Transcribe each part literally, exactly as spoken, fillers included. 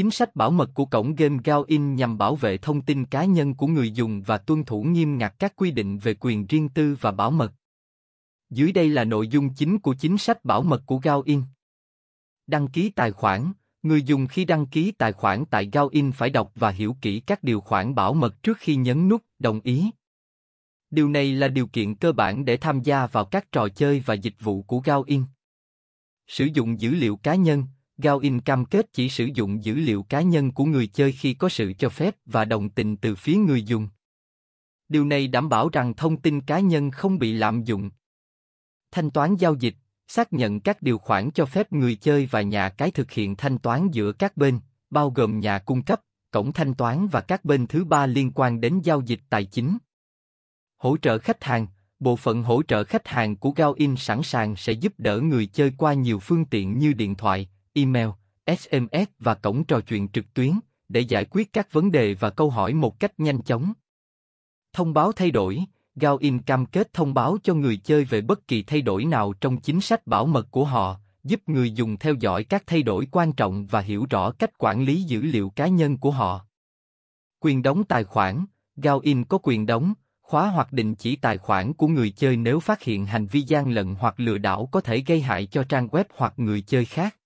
chính sách bảo mật của cổng game Gowin nhằm bảo vệ thông tin cá nhân của người dùng và tuân thủ nghiêm ngặt các quy định về quyền riêng tư và bảo mật. Dưới đây là nội dung chính của chính sách bảo mật của Gowin. Đăng ký tài khoản. Người dùng khi đăng ký tài khoản tại Gowin phải đọc và hiểu kỹ các điều khoản bảo mật trước khi nhấn nút đồng ý. Điều này là điều kiện cơ bản để tham gia vào các trò chơi và dịch vụ của Gowin. Sử dụng dữ liệu cá nhân. Gowin cam kết chỉ sử dụng dữ liệu cá nhân của người chơi khi có sự cho phép và đồng tình từ phía người dùng. Điều này đảm bảo rằng thông tin cá nhân không bị lạm dụng. Thanh toán giao dịch. Xác nhận các điều khoản cho phép người chơi và nhà cái thực hiện thanh toán giữa các bên, bao gồm nhà cung cấp, cổng thanh toán và các bên thứ ba liên quan đến giao dịch tài chính. Hỗ trợ khách hàng. Bộ phận hỗ trợ khách hàng của Gowin sẵn sàng sẽ giúp đỡ người chơi qua nhiều phương tiện như điện thoại, email, ét em ét và cổng trò chuyện trực tuyến để giải quyết các vấn đề và câu hỏi một cách nhanh chóng. Thông báo thay đổi. Gowin cam kết thông báo cho người chơi về bất kỳ thay đổi nào trong chính sách bảo mật của họ, giúp người dùng theo dõi các thay đổi quan trọng và hiểu rõ cách quản lý dữ liệu cá nhân của họ. Quyền đóng tài khoản. Gowin có quyền đóng, khóa hoặc đình chỉ tài khoản của người chơi nếu phát hiện hành vi gian lận hoặc lừa đảo có thể gây hại cho trang web hoặc người chơi khác.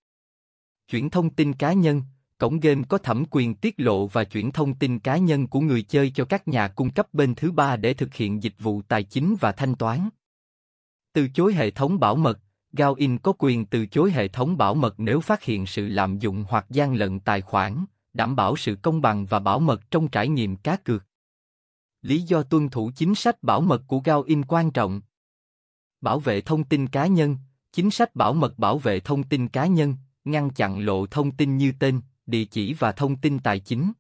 Chuyển thông tin cá nhân. Cổng game có thẩm quyền tiết lộ và chuyển thông tin cá nhân của người chơi cho các nhà cung cấp bên thứ ba để thực hiện dịch vụ tài chính và thanh toán. Từ chối hệ thống bảo mật. Gowin có quyền từ chối hệ thống bảo mật nếu phát hiện sự lạm dụng hoặc gian lận tài khoản, đảm bảo sự công bằng và bảo mật trong trải nghiệm cá cược. Lý do tuân thủ chính sách bảo mật của Gowin quan trọng. Bảo vệ thông tin cá nhân. Chính sách bảo mật bảo vệ thông tin cá nhân, ngăn chặn lộ thông tin như tên, địa chỉ và thông tin tài chính.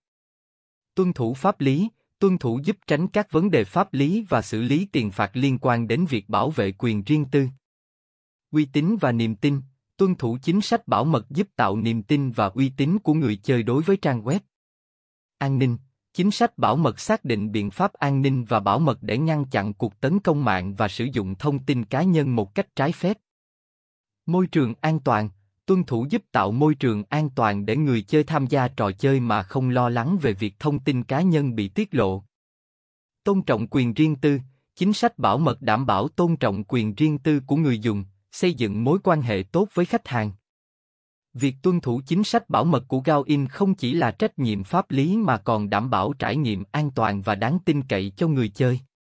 Tuân thủ pháp lý. Tuân thủ giúp tránh các vấn đề pháp lý và xử lý tiền phạt liên quan đến việc bảo vệ quyền riêng tư. Uy tín và niềm tin. Tuân thủ chính sách bảo mật giúp tạo niềm tin và uy tín của người chơi đối với trang web. An ninh. Chính sách bảo mật xác định biện pháp an ninh và bảo mật để ngăn chặn cuộc tấn công mạng và sử dụng thông tin cá nhân một cách trái phép. Môi trường an toàn. Tuân thủ giúp tạo môi trường an toàn để người chơi tham gia trò chơi mà không lo lắng về việc thông tin cá nhân bị tiết lộ. Tôn trọng quyền riêng tư. Chính sách bảo mật đảm bảo tôn trọng quyền riêng tư của người dùng, xây dựng mối quan hệ tốt với khách hàng. Việc tuân thủ chính sách bảo mật của Gowin không chỉ là trách nhiệm pháp lý mà còn đảm bảo trải nghiệm an toàn và đáng tin cậy cho người chơi.